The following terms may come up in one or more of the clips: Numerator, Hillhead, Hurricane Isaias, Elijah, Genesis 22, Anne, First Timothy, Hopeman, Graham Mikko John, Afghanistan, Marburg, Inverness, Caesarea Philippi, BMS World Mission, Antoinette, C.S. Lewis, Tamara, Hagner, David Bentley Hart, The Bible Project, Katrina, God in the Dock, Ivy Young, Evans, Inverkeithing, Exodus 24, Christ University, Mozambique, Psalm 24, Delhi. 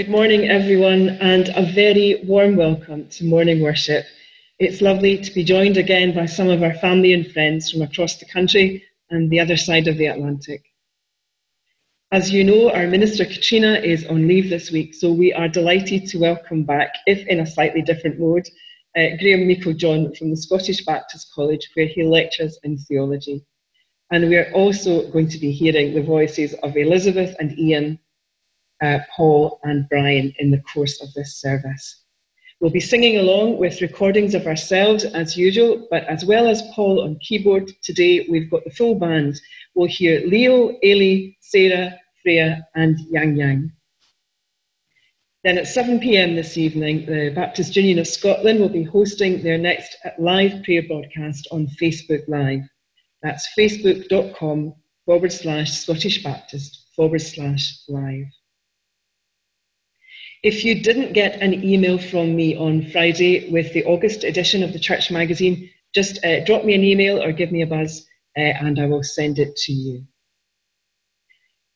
Good morning, everyone, and a very warm welcome to morning worship. It's lovely to be joined again by some of our family and friends from across the country and the other side of the Atlantic. As you know, our minister Katrina is on leave this week, so we are delighted to welcome back, if in a slightly different mode, Graham Mikko John from the Scottish Baptist College, where he lectures in theology. And we are also going to be hearing the voices of Elizabeth and Ian, Paul and Brian in the course of this service. We'll be singing along with recordings of ourselves as usual, but as well as Paul on keyboard, today we've got the full band. We'll hear Leo, Ailey, Sarah, Freya and Yang Yang. Then at 7 p.m. this evening, the Baptist Union of Scotland will be hosting their next live prayer broadcast on Facebook Live. That's facebook.com/Scottish Baptist/live. If you didn't get an email from me on Friday with the August edition of the Church magazine, just drop me an email or give me a buzz and I will send it to you.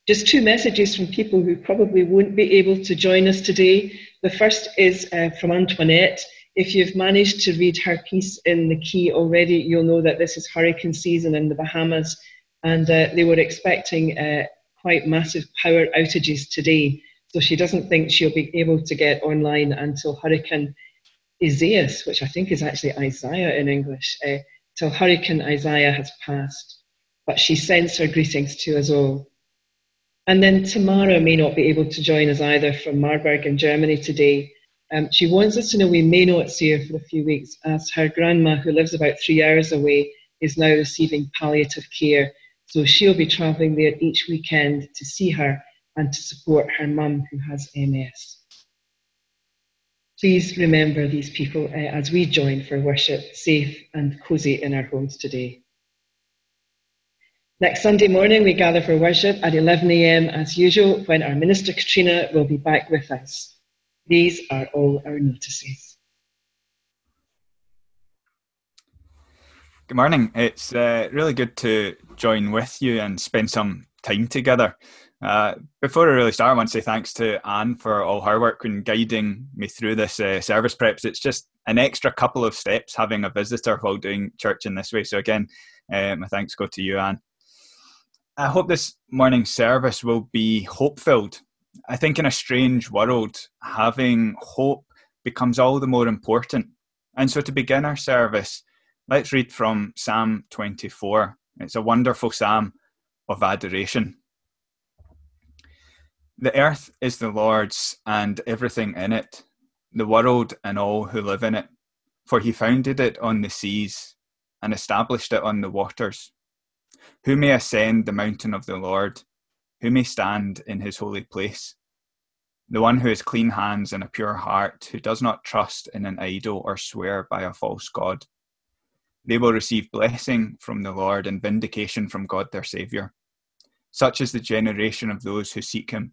Just two messages from people who probably won't be able to join us today. The first is from Antoinette. If you've managed to read her piece in The Key already, you'll know that this is hurricane season in the Bahamas, and they were expecting quite massive power outages today. So she doesn't think she'll be able to get online until Hurricane Isaias, which I think is actually Isaiah in English, till Hurricane Isaiah has passed. But she sends her greetings to us all. And then Tamara may not be able to join us either from Marburg in Germany today. She wants us to know we may not see her for a few weeks, as her grandma, who lives about 3 hours away, is now receiving palliative care. So she'll be travelling there each weekend to see her and to support her mum who has MS. Please remember these people as we join for worship, safe and cosy in our homes today. Next Sunday morning we gather for worship at 11 a.m. as usual, when our minister Katrina will be back with us. These are all our notices. Good morning. It's really good to join with you and spend some time together. Before I really start, I want to say thanks to Anne for all her work in guiding me through this service preps. It's just an extra couple of steps having a visitor while doing church in this way. So again, my thanks go to you, Anne. I hope this morning's service will be hope-filled. I think in a strange world, having hope becomes all the more important. And so to begin our service, let's read from Psalm 24. It's a wonderful psalm of adoration. The earth is the Lord's and everything in it, the world and all who live in it. For he founded it on the seas and established it on the waters. Who may ascend the mountain of the Lord? Who may stand in his holy place? The one who has clean hands and a pure heart, who does not trust in an idol or swear by a false god. They will receive blessing from the Lord and vindication from God their Saviour. Such is the generation of those who seek him,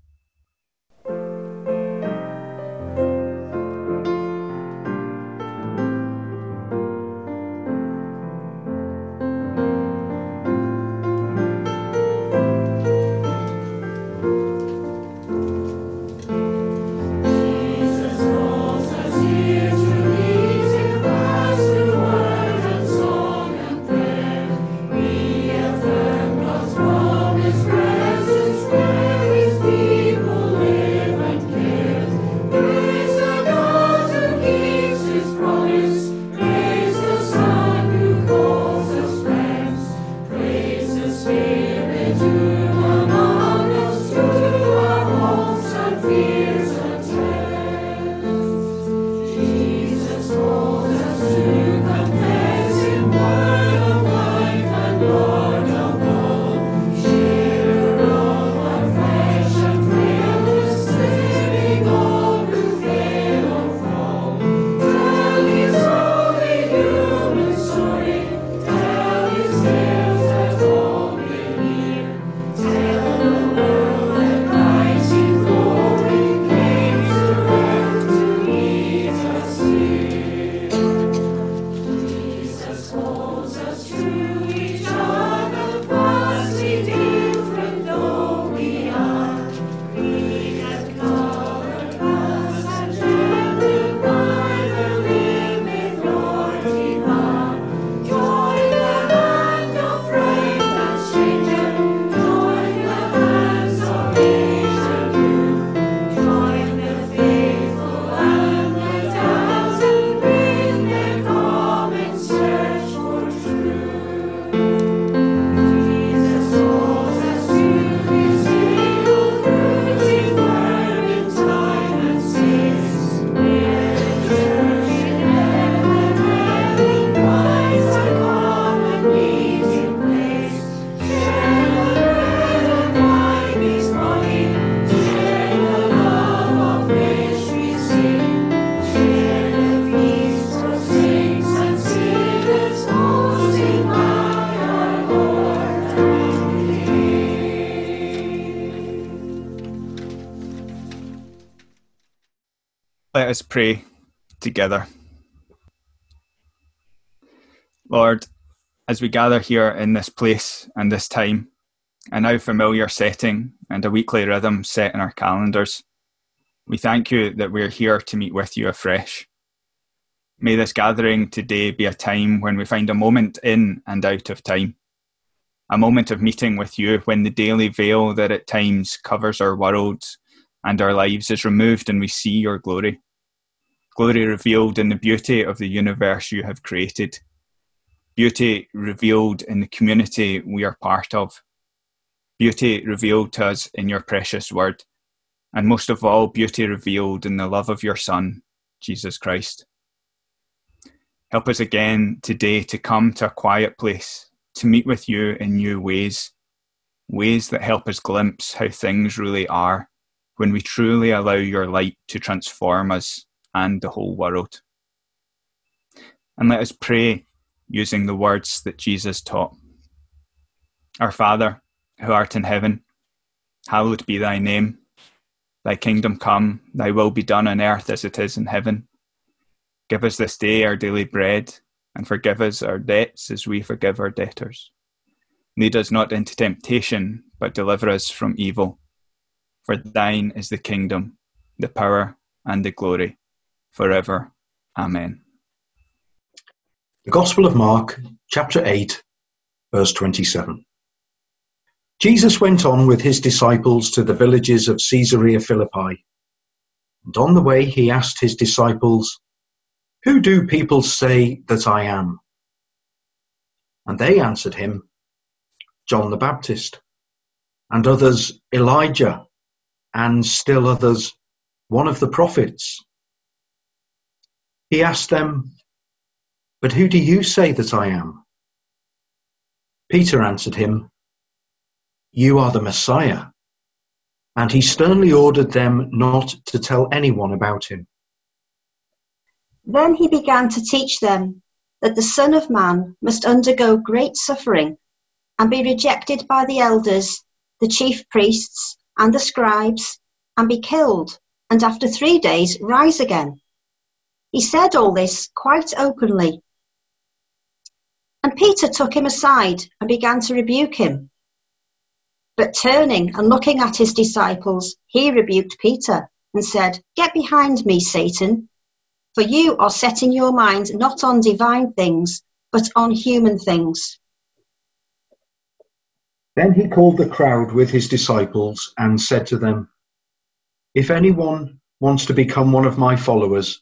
Let us pray together. Lord, as we gather here in this place and this time, a now familiar setting and a weekly rhythm set in our calendars, we thank you that we're here to meet with you afresh. May this gathering today be a time when we find a moment in and out of time, a moment of meeting with you when the daily veil that at times covers our world and our lives is removed and we see your glory. Glory revealed in the beauty of the universe you have created. Beauty revealed in the community we are part of. Beauty revealed to us in your precious word. And most of all, beauty revealed in the love of your Son, Jesus Christ. Help us again today to come to a quiet place, to meet with you in new ways. Ways that help us glimpse how things really are, when we truly allow your light to transform us and the whole world. And let us pray using the words that Jesus taught. Our Father, who art in heaven, hallowed be thy name. Thy kingdom come, thy will be done on earth as it is in heaven. Give us this day our daily bread, and forgive us our debts as we forgive our debtors. Lead us not into temptation, but deliver us from evil. For thine is the kingdom, the power, and the glory, forever. Amen. The Gospel of Mark, chapter 8, verse 27. Jesus went on with his disciples to the villages of Caesarea Philippi. And on the way he asked his disciples, "Who do people say that I am?" And they answered him, "John the Baptist, and others Elijah, and still others, one of the prophets." He asked them, "But who do you say that I am?" Peter answered him, "You are the Messiah." And he sternly ordered them not to tell anyone about him. Then he began to teach them that the Son of Man must undergo great suffering and be rejected by the elders, the chief priests, and the scribes, and be killed, and after 3 days rise again. He said all this quite openly. And Peter took him aside and began to rebuke him. But turning and looking at his disciples, he rebuked Peter and said, "Get behind me, Satan, for you are setting your mind not on divine things, but on human things." Then he called the crowd with his disciples and said to them, "If anyone wants to become one of my followers,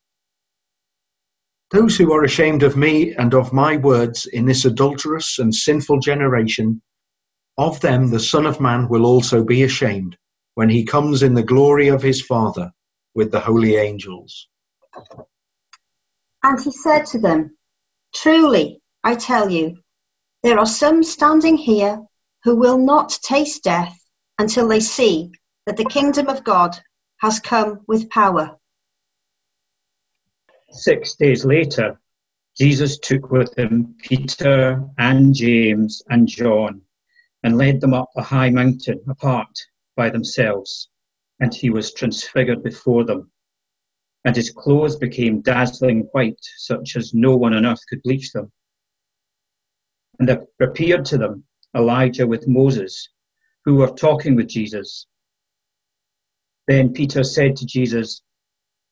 Those who are ashamed of me and of my words in this adulterous and sinful generation, of them the Son of Man will also be ashamed when he comes in the glory of his Father with the holy angels." And he said to them, "Truly, I tell you, there are some standing here who will not taste death until they see that the kingdom of God has come with power." 6 days later, Jesus took with him Peter and James and John and led them up a high mountain apart by themselves, and he was transfigured before them. And his clothes became dazzling white, such as no one on earth could bleach them. And there appeared to them Elijah with Moses, who were talking with Jesus. Then Peter said to Jesus,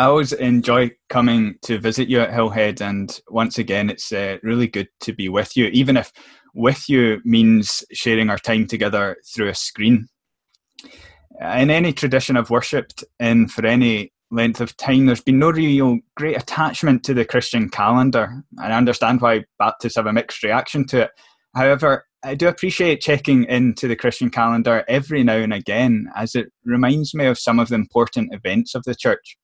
I always enjoy coming to visit you at Hillhead, and once again, it's really good to be with you, even if with you means sharing our time together through a screen. In any tradition I've worshipped in for any length of time, there's been no real great attachment to the Christian calendar. I understand why Baptists have a mixed reaction to it. However, I do appreciate checking into the Christian calendar every now and again, as it reminds me of some of the important events of the church.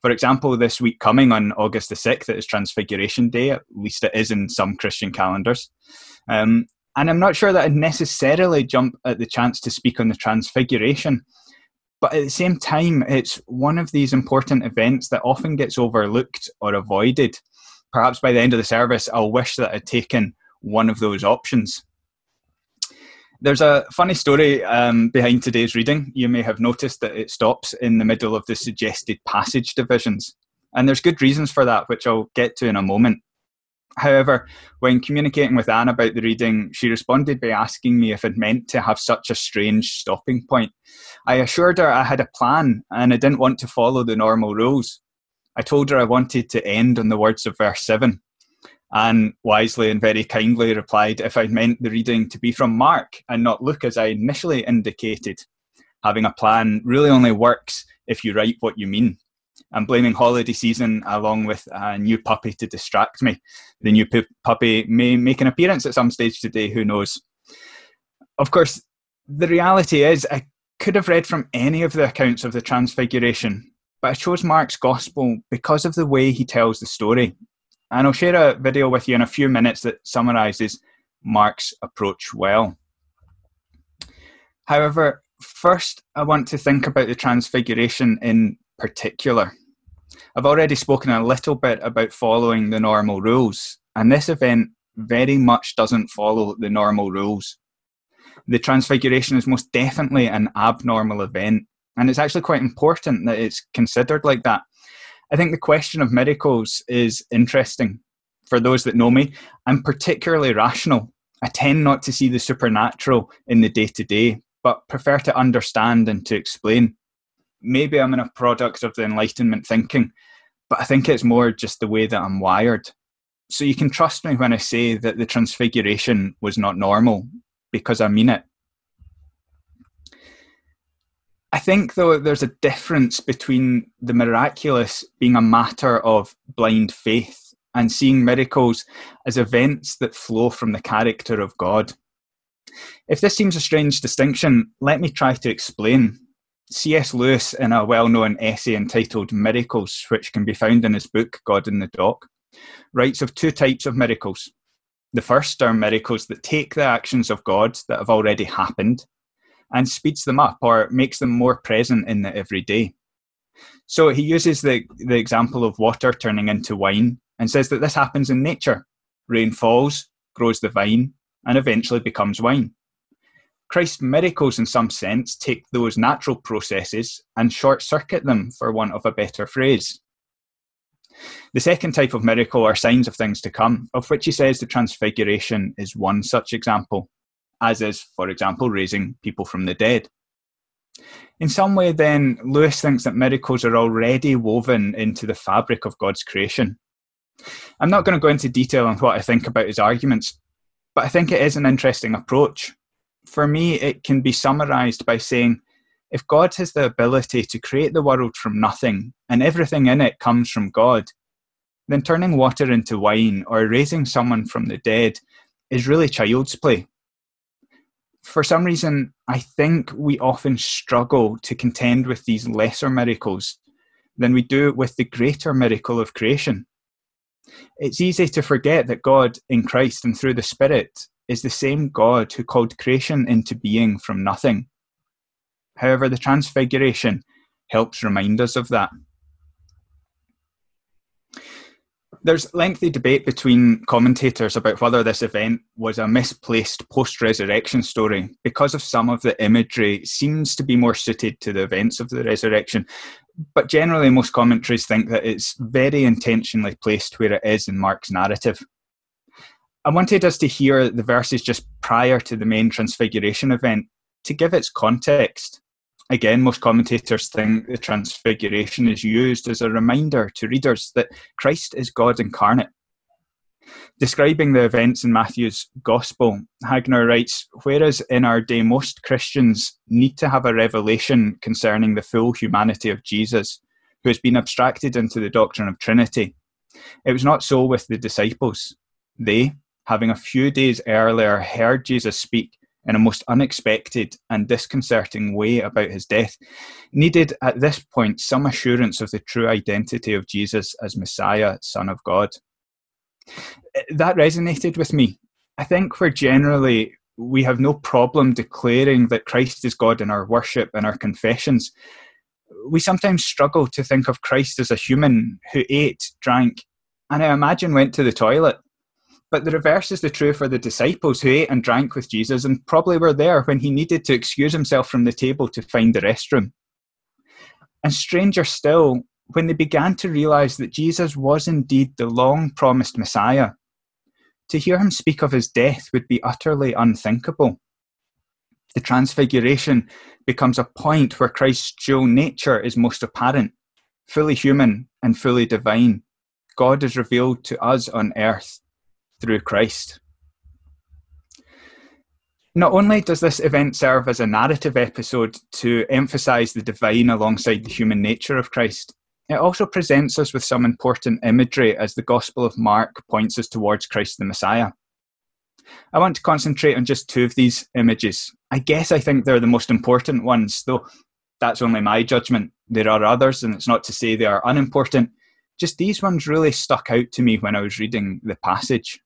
For example, this week coming on August the 6th, it is Transfiguration Day, at least it is in some Christian calendars. And I'm not sure that I'd necessarily jump at the chance to speak on the Transfiguration, but at the same time, it's one of these important events that often gets overlooked or avoided. Perhaps by the end of the service, I'll wish that I'd taken one of those options. There's a funny story behind today's reading. You may have noticed that it stops in the middle of the suggested passage divisions. And there's good reasons for that, which I'll get to in a moment. However, when communicating with Anne about the reading, she responded by asking me if I'd meant to have such a strange stopping point. I assured her I had a plan and I didn't want to follow the normal rules. I told her I wanted to end on the words of verse 7. Anne wisely and very kindly replied if I'd meant the reading to be from Mark and not Luke, as I initially indicated. Having a plan really only works if you write what you mean. I'm blaming holiday season along with a new puppy to distract me. The new puppy may make an appearance at some stage today, who knows. Of course, the reality is I could have read from any of the accounts of the Transfiguration, but I chose Mark's Gospel because of the way he tells the story. And I'll share a video with you in a few minutes that summarises Mark's approach well. However, first I want to think about the Transfiguration in particular. I've already spoken a little bit about following the normal rules, and this event very much doesn't follow the normal rules. The Transfiguration is most definitely an abnormal event, and it's actually quite important that it's considered like that. I think the question of miracles is interesting. For those that know me, I'm particularly rational. I tend not to see the supernatural in the day-to-day, but prefer to understand and to explain. Maybe I'm in a product of the Enlightenment thinking, but I think it's more just the way that I'm wired. So you can trust me when I say that the Transfiguration was not normal, because I mean it. I think, though, there's a difference between the miraculous being a matter of blind faith and seeing miracles as events that flow from the character of God. If this seems a strange distinction, let me try to explain. C.S. Lewis, in a well-known essay entitled Miracles, which can be found in his book, God in the Dock, writes of two types of miracles. The first are miracles that take the actions of God that have already happened and speeds them up or makes them more present in the everyday. So he uses the example of water turning into wine and says that this happens in nature. Rain falls, grows the vine, and eventually becomes wine. Christ's miracles, in some sense, take those natural processes and short-circuit them, for want of a better phrase. The second type of miracle are signs of things to come, of which he says the Transfiguration is one such example, as is, for example, raising people from the dead. In some way, then, Lewis thinks that miracles are already woven into the fabric of God's creation. I'm not going to go into detail on what I think about his arguments, but I think it is an interesting approach. For me, it can be summarised by saying, if God has the ability to create the world from nothing, and everything in it comes from God, then turning water into wine or raising someone from the dead is really child's play. For some reason, I think we often struggle to contend with these lesser miracles than we do with the greater miracle of creation. It's easy to forget that God in Christ and through the Spirit is the same God who called creation into being from nothing. However, the Transfiguration helps remind us of that. There's lengthy debate between commentators about whether this event was a misplaced post-resurrection story because of some of the imagery seems to be more suited to the events of the resurrection. But generally, most commentaries think that it's very intentionally placed where it is in Mark's narrative. I wanted us to hear the verses just prior to the main Transfiguration event to give its context. Again, most commentators think the Transfiguration is used as a reminder to readers that Christ is God incarnate. Describing the events in Matthew's Gospel, Hagner writes, "Whereas in our day most Christians need to have a revelation concerning the full humanity of Jesus, who has been abstracted into the doctrine of Trinity, it was not so with the disciples. They, having a few days earlier heard Jesus speak in a most unexpected and disconcerting way about his death, needed at this point some assurance of the true identity of Jesus as Messiah, Son of God." That resonated with me. I think we're generally, we have no problem declaring that Christ is God in our worship and our confessions. We sometimes struggle to think of Christ as a human who ate, drank, and I imagine went to the toilet. But the reverse is the true for the disciples who ate and drank with Jesus and probably were there when he needed to excuse himself from the table to find the restroom. And stranger still, when they began to realize that Jesus was indeed the long-promised Messiah, to hear him speak of his death would be utterly unthinkable. The Transfiguration becomes a point where Christ's dual nature is most apparent, fully human and fully divine. God is revealed to us on earth through Christ. Not only does this event serve as a narrative episode to emphasize the divine alongside the human nature of Christ, it also presents us with some important imagery as the Gospel of Mark points us towards Christ the Messiah. I want to concentrate on just two of these images. I guess I think they're the most important ones, though that's only my judgment. There are others, and it's not to say they are unimportant. Just these ones really stuck out to me when I was reading the passage.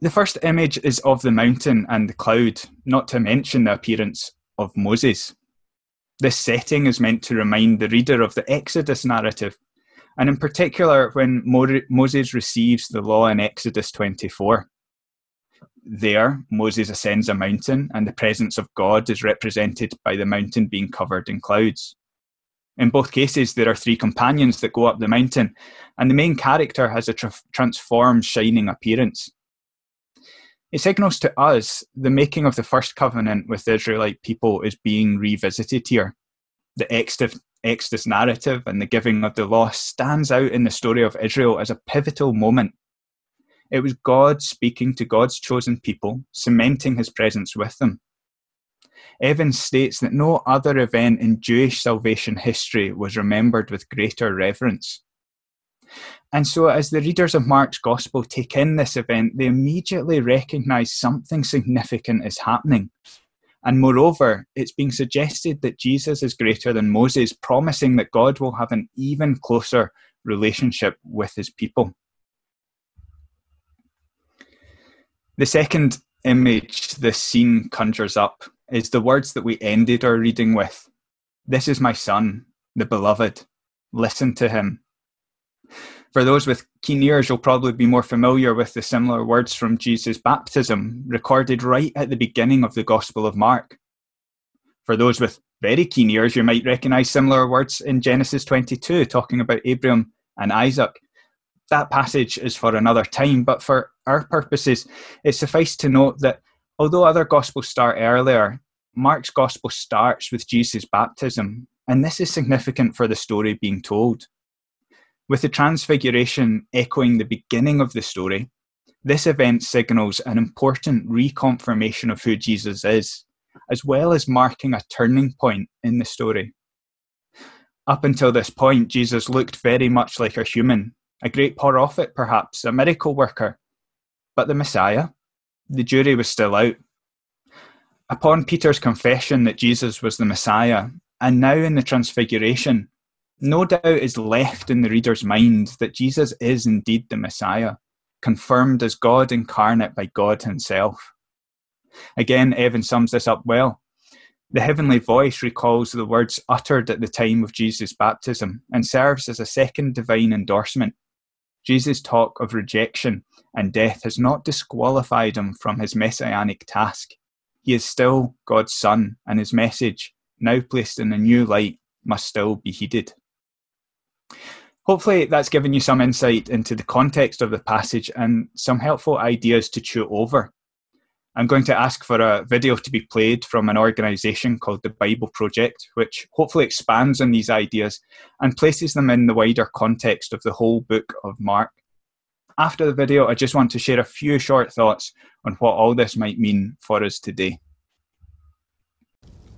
The first image is of the mountain and the cloud, not to mention the appearance of Moses. This setting is meant to remind the reader of the Exodus narrative, and in particular when Moses receives the law in Exodus 24. There, Moses ascends a mountain, and the presence of God is represented by the mountain being covered in clouds. In both cases, there are three companions that go up the mountain, and the main character has a transformed, shining appearance. It signals to us the making of the first covenant with the Israelite people is being revisited here. The Exodus narrative and the giving of the law stands out in the story of Israel as a pivotal moment. It was God speaking to God's chosen people, cementing his presence with them. Evans states that no other event in Jewish salvation history was remembered with greater reverence. And so as the readers of Mark's Gospel take in this event, they immediately recognise something significant is happening. And moreover, it's being suggested that Jesus is greater than Moses, promising that God will have an even closer relationship with his people. The second image this scene conjures up is the words that we ended our reading with. "This is my son, the beloved. Listen to him." For those with keen ears, you'll probably be more familiar with the similar words from Jesus' baptism, recorded right at the beginning of the Gospel of Mark. For those with very keen ears, you might recognise similar words in Genesis 22, talking about Abraham and Isaac. That passage is for another time, but for our purposes, it suffices to note that although other Gospels start earlier, Mark's Gospel starts with Jesus' baptism, and this is significant for the story being told. With the Transfiguration echoing the beginning of the story, this event signals an important reconfirmation of who Jesus is, as well as marking a turning point in the story. Up until this point, Jesus looked very much like a human, a great prophet perhaps, a miracle worker. But the Messiah, the jury was still out. Upon Peter's confession that Jesus was the Messiah, and now in the Transfiguration, no doubt is left in the reader's mind that Jesus is indeed the Messiah, confirmed as God incarnate by God himself. Again, Evans sums this up well. The heavenly voice recalls the words uttered at the time of Jesus' baptism and serves as a second divine endorsement. Jesus' talk of rejection and death has not disqualified him from his messianic task. He is still God's Son, and his message, now placed in a new light, must still be heeded. Hopefully that's given you some insight into the context of the passage and some helpful ideas to chew over. I'm going to ask for a video to be played from an organisation called The Bible Project, which hopefully expands on these ideas and places them in the wider context of the whole book of Mark. After the video, I just want to share a few short thoughts on what all this might mean for us today.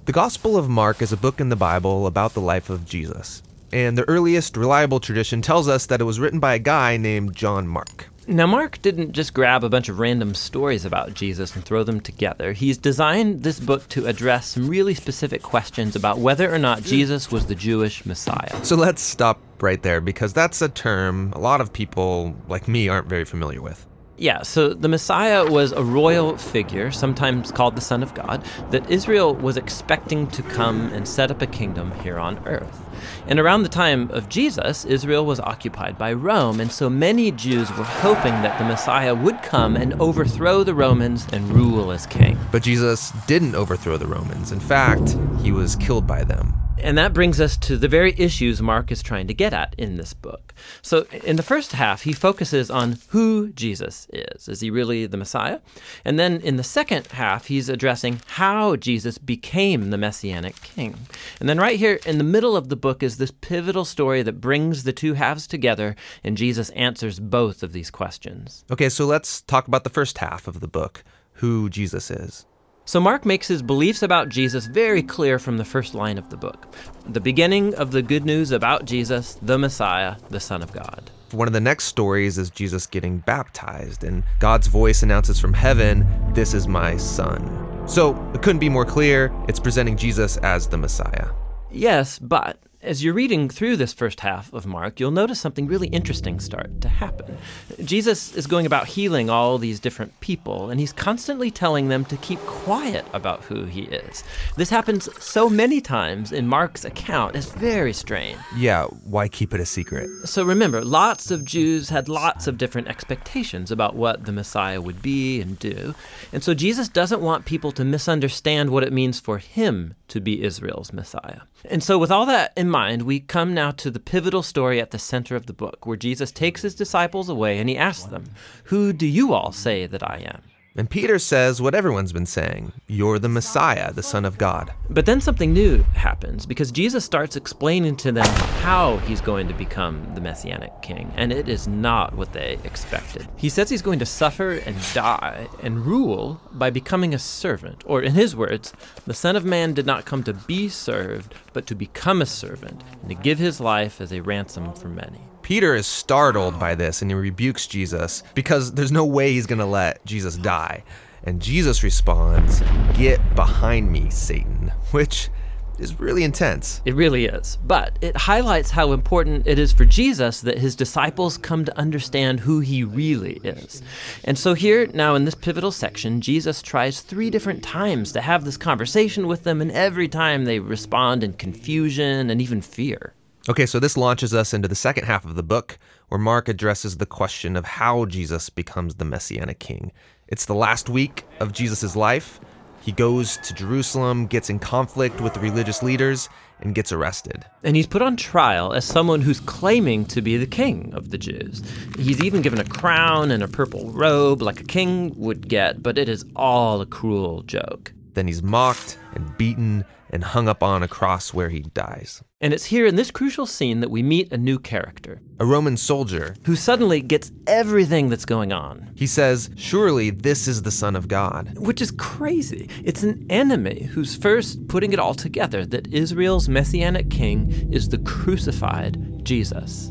The Gospel of Mark is a book in the Bible about the life of Jesus, and the earliest reliable tradition tells us that it was written by a guy named John Mark. Now, Mark didn't just grab a bunch of random stories about Jesus and throw them together. He's designed this book to address some really specific questions about whether or not Jesus was the Jewish Messiah. So let's stop right there, because that's a term a lot of people like me aren't very familiar with. Yeah, so the Messiah was a royal figure, sometimes called the Son of God, that Israel was expecting to come and set up a kingdom here on earth. And around the time of Jesus, Israel was occupied by Rome, and so many Jews were hoping that the Messiah would come and overthrow the Romans and rule as king. But Jesus didn't overthrow the Romans. In fact, he was killed by them. And that brings us to the very issues Mark is trying to get at in this book. So in the first half, he focuses on who Jesus is. Is he really the Messiah? And then in the second half, he's addressing how Jesus became the Messianic king. And then right here in the middle of the book is this pivotal story that brings the two halves together, and Jesus answers both of these questions. Okay, so let's talk about the first half of the book, who Jesus is. So Mark makes his beliefs about Jesus very clear from the first line of the book. The beginning of the good news about Jesus, the Messiah, the Son of God. One of the next stories is Jesus getting baptized, and God's voice announces from heaven, "This is my son." So it couldn't be more clear, it's presenting Jesus as the Messiah. Yes, but as you're reading through this first half of Mark, you'll notice something really interesting start to happen. Jesus is going about healing all these different people, and he's constantly telling them to keep quiet about who he is. This happens so many times in Mark's account, it's very strange. Yeah, why keep it a secret? So remember, lots of Jews had lots of different expectations about what the Messiah would be and do, and so Jesus doesn't want people to misunderstand what it means for him to be Israel's Messiah. And so with all that in mind, we come now to the pivotal story at the center of the book, where Jesus takes his disciples away and he asks them, "Who do you all say that I am?" And Peter says what everyone's been saying, "You're the Messiah, the Son of God." But then something new happens, because Jesus starts explaining to them how he's going to become the Messianic king, and it is not what they expected. He says he's going to suffer and die and rule by becoming a servant, or in his words, "The Son of Man did not come to be served, but to become a servant, and to give his life as a ransom for many." Peter is startled by this and he rebukes Jesus because there's no way he's going to let Jesus die. And Jesus responds, "Get behind me, Satan," which is really intense. It really is, but it highlights how important it is for Jesus that his disciples come to understand who he really is. And so here now in this pivotal section, Jesus tries three different times to have this conversation with them, and every time they respond in confusion and even fear. Okay, so this launches us into the second half of the book, where Mark addresses the question of how Jesus becomes the Messianic king. It's the last week of Jesus' life. He goes to Jerusalem, gets in conflict with the religious leaders, and gets arrested. And he's put on trial as someone who's claiming to be the king of the Jews. He's even given a crown and a purple robe like a king would get, but it is all a cruel joke. Then he's mocked and beaten and hung up on a cross where he dies. And it's here in this crucial scene that we meet a new character. A Roman soldier. Who suddenly gets everything that's going on. He says, "Surely this is the Son of God." Which is crazy. It's an enemy who's first putting it all together that Israel's Messianic king is the crucified Jesus.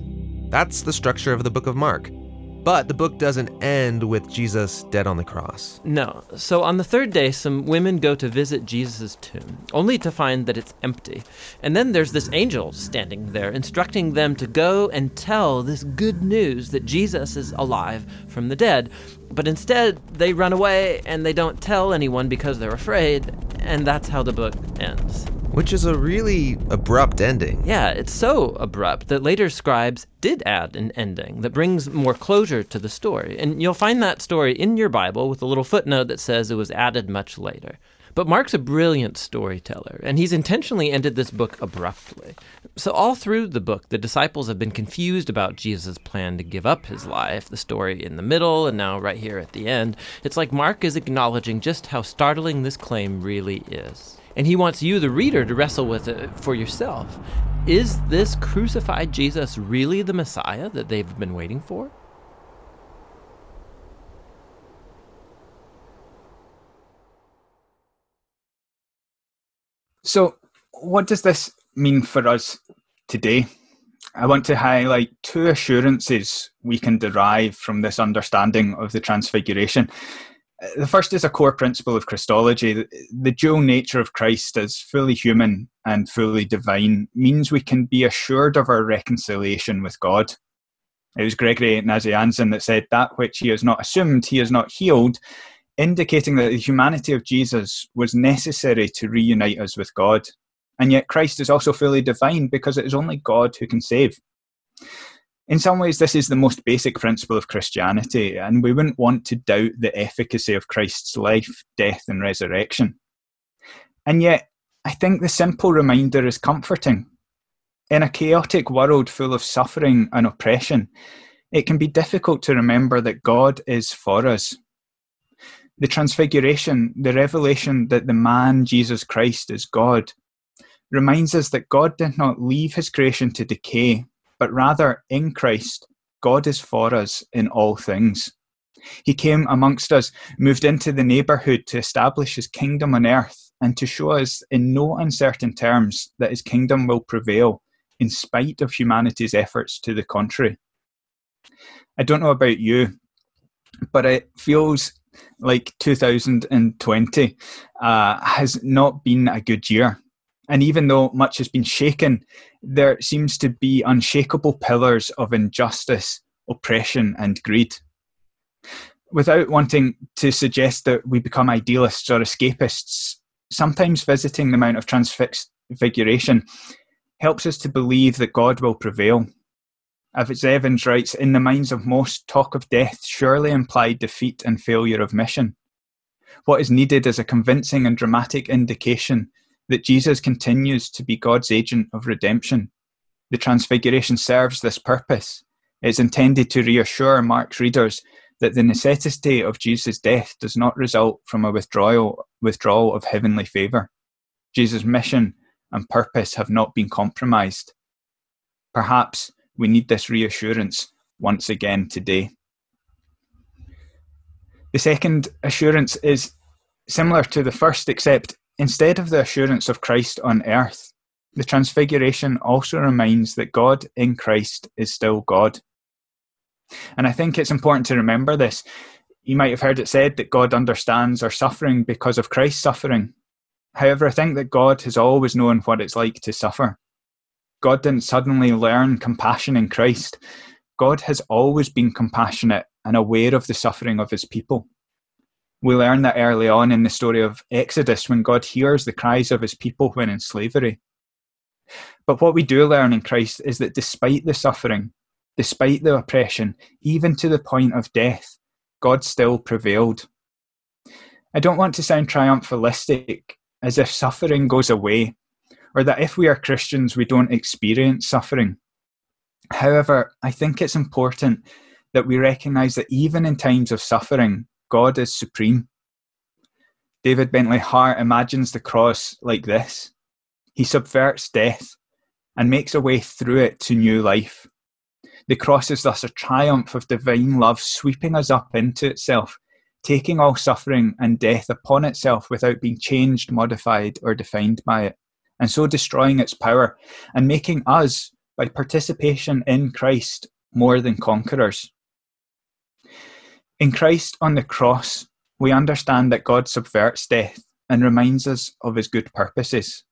That's the structure of the book of Mark. But the book doesn't end with Jesus dead on the cross. No. So on the third day, some women go to visit Jesus' tomb, only to find that it's empty. And then there's this angel standing there, instructing them to go and tell this good news that Jesus is alive from the dead. But instead, they run away and they don't tell anyone because they're afraid. And that's how the book ends. Which is a really abrupt ending. Yeah, it's so abrupt that later scribes did add an ending that brings more closure to the story. And you'll find that story in your Bible with a little footnote that says it was added much later. But Mark's a brilliant storyteller, and he's intentionally ended this book abruptly. So all through the book, the disciples have been confused about Jesus' plan to give up his life, the story in the middle, and now right here at the end. It's like Mark is acknowledging just how startling this claim really is. And he wants you, the reader, to wrestle with it for yourself. Is this crucified Jesus really the Messiah that they've been waiting for? So what does this mean for us today? I want to highlight two assurances we can derive from this understanding of the Transfiguration. The first is a core principle of Christology. The dual nature of Christ as fully human and fully divine means we can be assured of our reconciliation with God. It was Gregory Nazianzen that said, "That which he has not assumed, he has not healed," indicating that the humanity of Jesus was necessary to reunite us with God. And yet Christ is also fully divine because it is only God who can save. In some ways, this is the most basic principle of Christianity, and we wouldn't want to doubt the efficacy of Christ's life, death, and resurrection. And yet, I think the simple reminder is comforting. In a chaotic world full of suffering and oppression, it can be difficult to remember that God is for us. The Transfiguration, the revelation that the man Jesus Christ is God, reminds us that God did not leave his creation to decay, but rather in Christ, God is for us in all things. He came amongst us, moved into the neighbourhood to establish his kingdom on earth and to show us in no uncertain terms that his kingdom will prevail in spite of humanity's efforts to the contrary. I don't know about you, but it feels like 2020 has not been a good year. And even though much has been shaken, there seems to be unshakable pillars of injustice, oppression, and greed. Without wanting to suggest that we become idealists or escapists, sometimes visiting the Mount of Transfiguration helps us to believe that God will prevail. As Evans writes, "In the minds of most, talk of death surely implied defeat and failure of mission. What is needed is a convincing and dramatic indication that Jesus continues to be God's agent of redemption. The Transfiguration serves this purpose. It's intended to reassure Mark's readers that the necessity of Jesus' death does not result from a withdrawal of heavenly favour. Jesus' mission and purpose have not been compromised." Perhaps we need this reassurance once again today. The second assurance is similar to the first, except instead of the assurance of Christ on earth, the Transfiguration also reminds that God in Christ is still God. And I think it's important to remember this. You might have heard it said that God understands our suffering because of Christ's suffering. However, I think that God has always known what it's like to suffer. God didn't suddenly learn compassion in Christ. God has always been compassionate and aware of the suffering of his people. We learn that early on in the story of Exodus when God hears the cries of his people when in slavery. But what we do learn in Christ is that despite the suffering, despite the oppression, even to the point of death, God still prevailed. I don't want to sound triumphalistic, as if suffering goes away, or that if we are Christians we don't experience suffering. However, I think it's important that we recognise that even in times of suffering, God is supreme. David Bentley Hart imagines the cross like this. He subverts death and makes a way through it to new life. The cross is thus a triumph of divine love, sweeping us up into itself, taking all suffering and death upon itself without being changed, modified, or defined by it, and so destroying its power and making us, by participation in Christ, more than conquerors. In Christ on the cross, we understand that God subverts death and reminds us of his good purposes.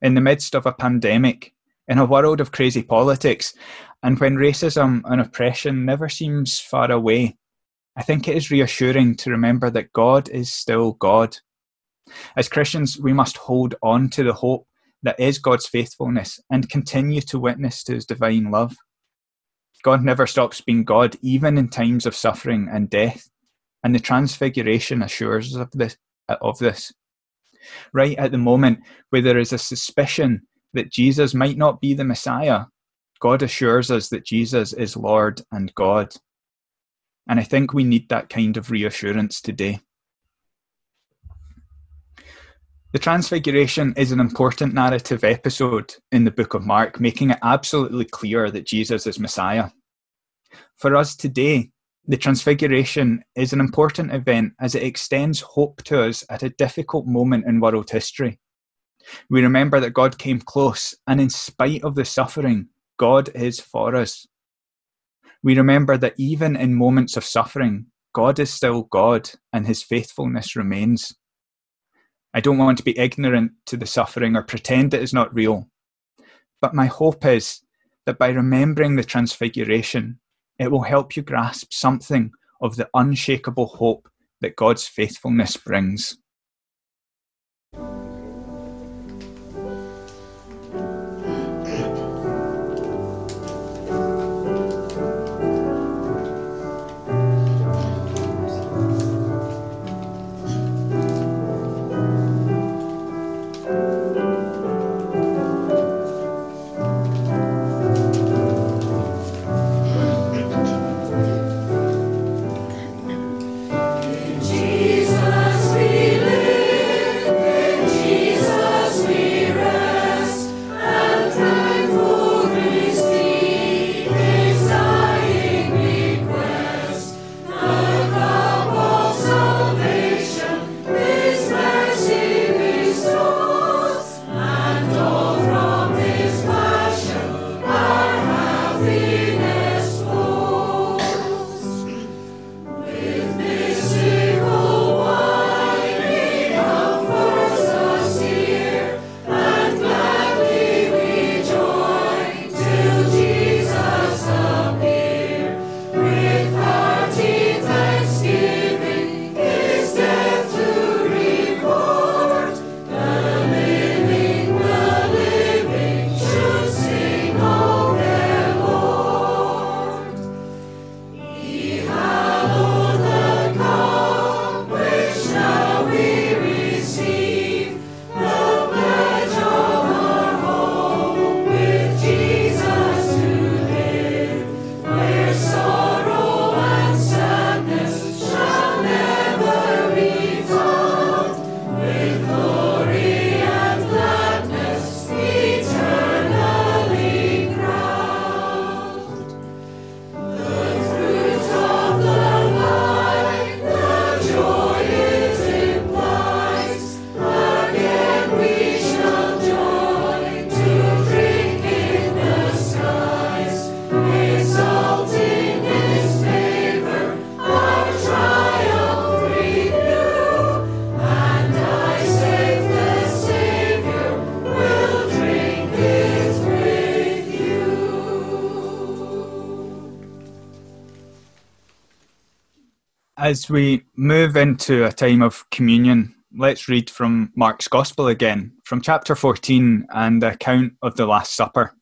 In the midst of a pandemic, in a world of crazy politics, and when racism and oppression never seems far away, I think it is reassuring to remember that God is still God. As Christians, we must hold on to the hope that is God's faithfulness and continue to witness to his divine love. God never stops being God, even in times of suffering and death, and the Transfiguration assures us of this. Right at the moment where there is a suspicion that Jesus might not be the Messiah, God assures us that Jesus is Lord and God. And I think we need that kind of reassurance today. The Transfiguration is an important narrative episode in the book of Mark, making it absolutely clear that Jesus is Messiah. For us today, the Transfiguration is an important event as it extends hope to us at a difficult moment in world history. We remember that God came close, and in spite of the suffering, God is for us. We remember that even in moments of suffering, God is still God and his faithfulness remains. I don't want to be ignorant to the suffering or pretend it is not real. But my hope is that by remembering the Transfiguration, it will help you grasp something of the unshakable hope that God's faithfulness brings. As we move into a time of communion, let's read from Mark's Gospel again, from chapter 14 and the account of the Last Supper.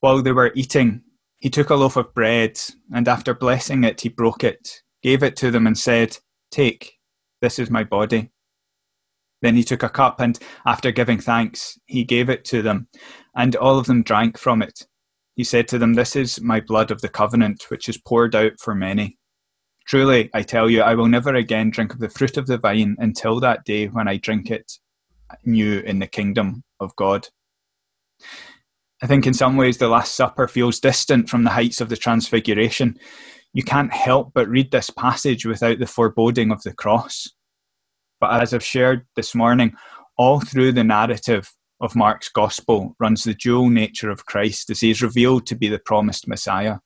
While they were eating, he took a loaf of bread, and after blessing it, he broke it, gave it to them and said, "Take, this is my body." Then he took a cup, and after giving thanks, he gave it to them, and all of them drank from it. He said to them, "This is my blood of the covenant, which is poured out for many. Truly, I tell you, I will never again drink of the fruit of the vine until that day when I drink it new in the kingdom of God." I think in some ways the Last Supper feels distant from the heights of the Transfiguration. You can't help but read this passage without the foreboding of the cross. But as I've shared this morning, all through the narrative of Mark's Gospel runs the dual nature of Christ as he is revealed to be the promised Messiah.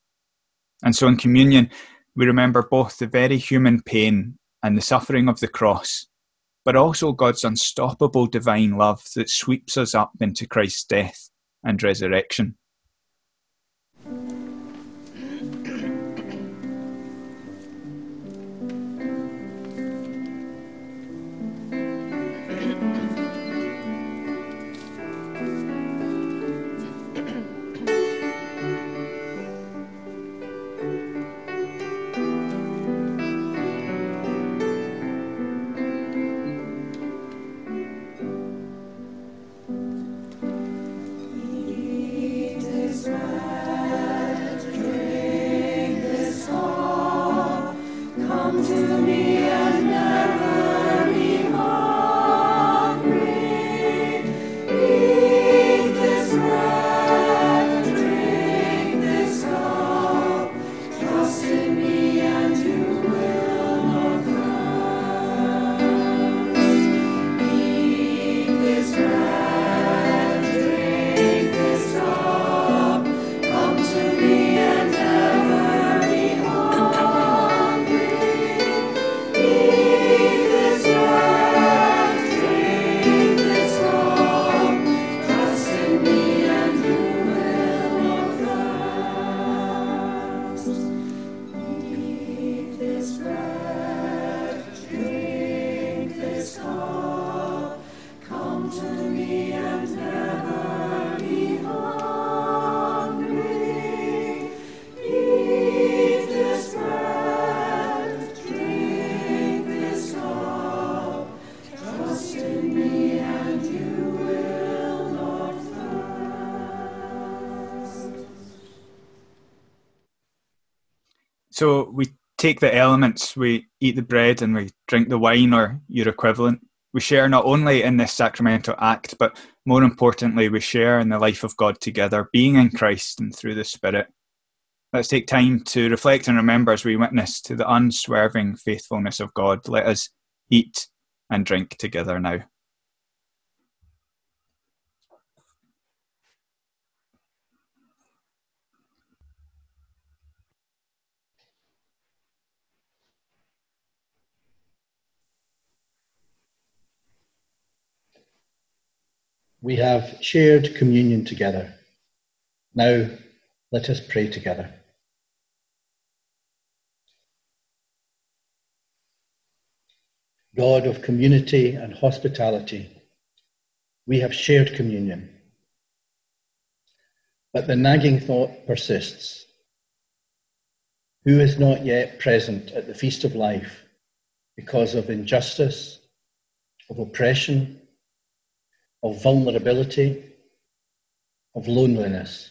And so in communion, we remember both the very human pain and the suffering of the cross, but also God's unstoppable divine love that sweeps us up into Christ's death and resurrection. So we take the elements, we eat the bread and we drink the wine or your equivalent. We share not only in this sacramental act, but more importantly, we share in the life of God together, being in Christ and through the Spirit. Let's take time to reflect and remember as we witness to the unswerving faithfulness of God. Let us eat and drink together now. We have shared communion together. Now let us pray together. God of community and hospitality, we have shared communion. But the nagging thought persists. Who is not yet present at the feast of life because of injustice, of oppression, of vulnerability, of loneliness?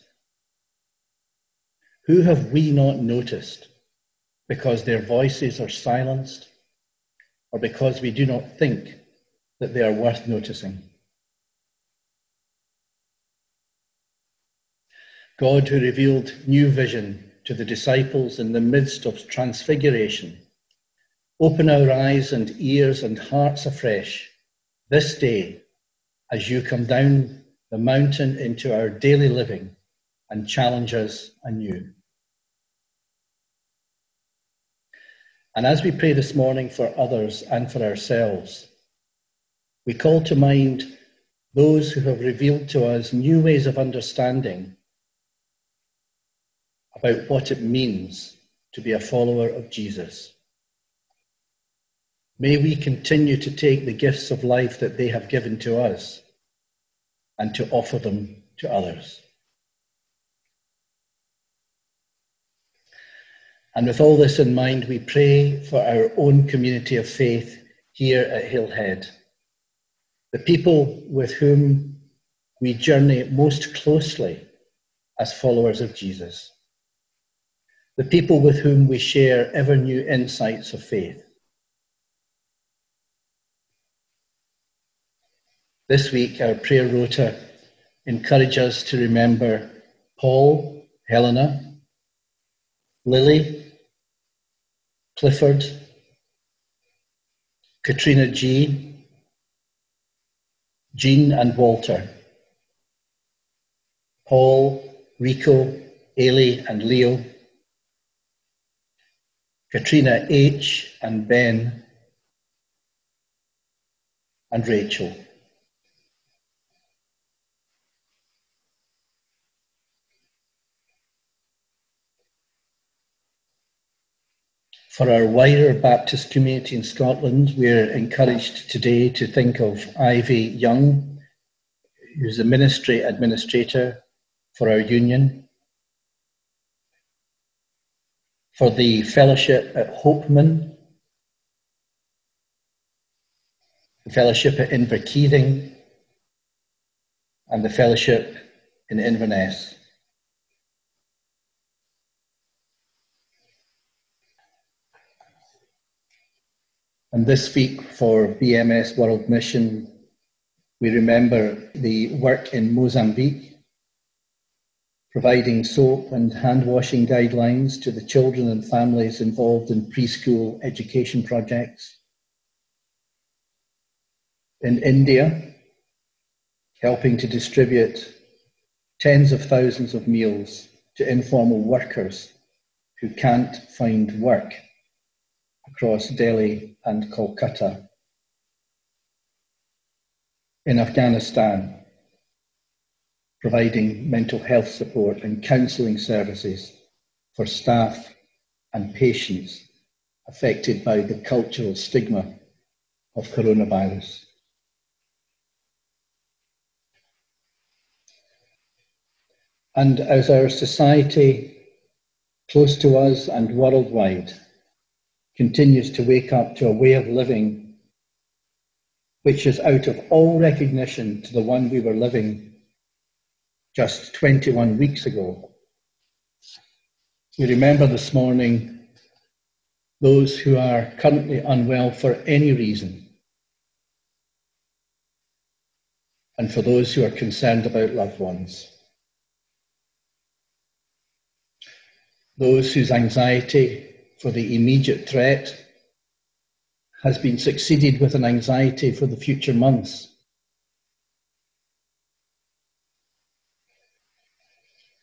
Who have we not noticed because their voices are silenced or because we do not think that they are worth noticing? God, who revealed new vision to the disciples in the midst of transfiguration, open our eyes and ears and hearts afresh this day as you come down the mountain into our daily living and challenge us anew. And as we pray this morning for others and for ourselves, we call to mind those who have revealed to us new ways of understanding about what it means to be a follower of Jesus. May we continue to take the gifts of life that they have given to us and to offer them to others. And with all this in mind, we pray for our own community of faith here at Hillhead, the people with whom we journey most closely as followers of Jesus, the people with whom we share ever new insights of faith. This week, our prayer rota encourages us to remember Paul, Helena, Lily, Clifford, Katrina G, Jean and Walter, Paul, Rico, Ailey and Leo, Katrina H and Ben, and Rachel. For our wider Baptist community in Scotland, we're encouraged today to think of Ivy Young, who's the ministry administrator for our union. For the fellowship at Hopeman, the fellowship at Inverkeithing, and the fellowship in Inverness. And this week for BMS World Mission, we remember the work in Mozambique, providing soap and hand washing guidelines to the children and families involved in preschool education projects. In India, helping to distribute tens of thousands of meals to informal workers who can't find work across Delhi and Kolkata. In Afghanistan, providing mental health support and counselling services for staff and patients affected by the cultural stigma of coronavirus. And as our society, close to us and worldwide, continues to wake up to a way of living which is out of all recognition to the one we were living just 21 weeks ago, we remember this morning those who are currently unwell for any reason, and for those who are concerned about loved ones. Those whose anxiety for the immediate threat has been succeeded with an anxiety for the future months.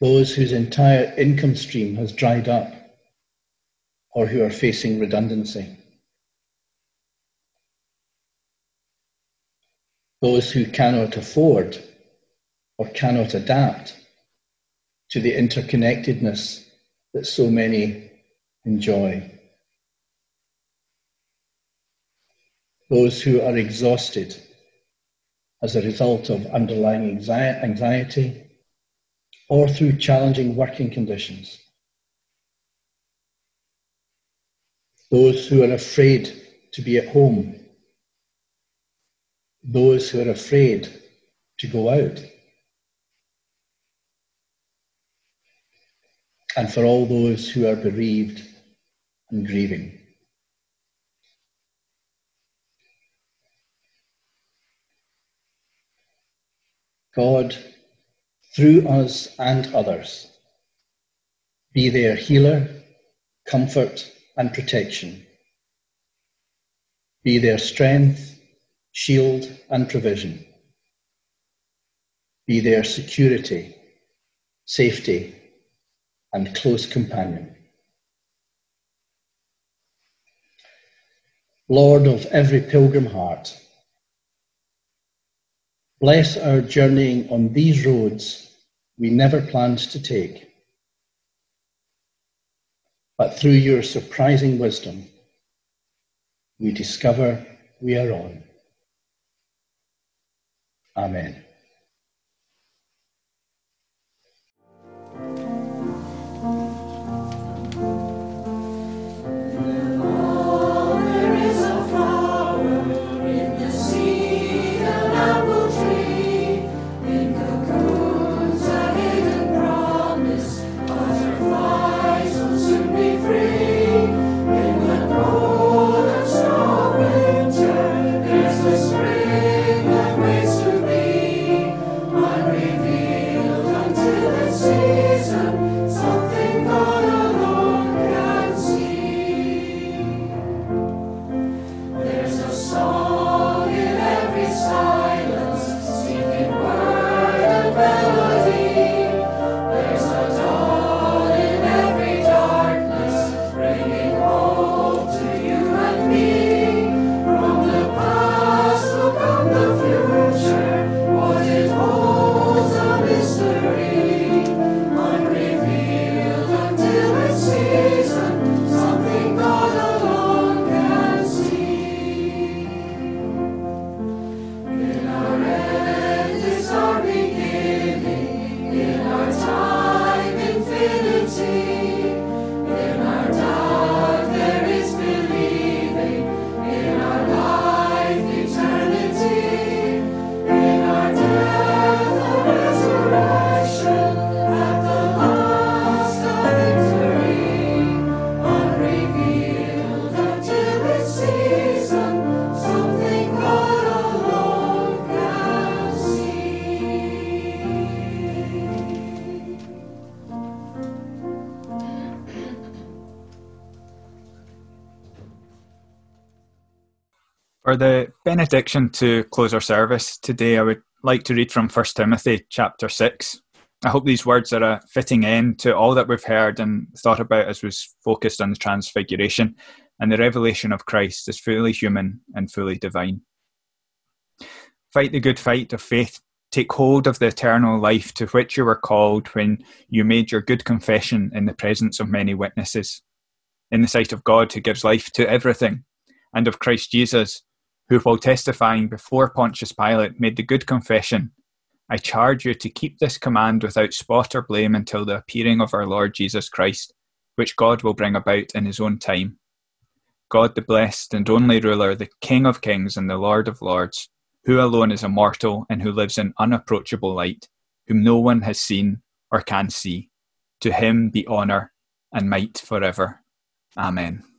Those whose entire income stream has dried up or who are facing redundancy. Those who cannot afford or cannot adapt to the interconnectedness that so many enjoy. Those who are exhausted as a result of underlying anxiety or through challenging working conditions. Those who are afraid to be at home. Those who are afraid to go out. And for all those who are bereaved and grieving. God, through us and others, be their healer, comfort and protection. Be their strength, shield and provision. Be their security, safety, and close companion. Lord of every pilgrim heart, bless our journeying on these roads we never planned to take, but through your surprising wisdom, we discover we are on. Amen. For the benediction to close our service today, I would like to read from First Timothy chapter 6. I hope these words are a fitting end to all that we've heard and thought about as we've focused on the Transfiguration and the revelation of Christ as fully human and fully divine. Fight the good fight of faith. Take hold of the eternal life to which you were called when you made your good confession in the presence of many witnesses, in the sight of God who gives life to everything, and of Christ Jesus, who while testifying before Pontius Pilate made the good confession, I charge you to keep this command without spot or blame until the appearing of our Lord Jesus Christ, which God will bring about in his own time. God the blessed and only ruler, the King of kings and the Lord of lords, who alone is immortal and who lives in unapproachable light, whom no one has seen or can see. To him be honour and might forever. Amen.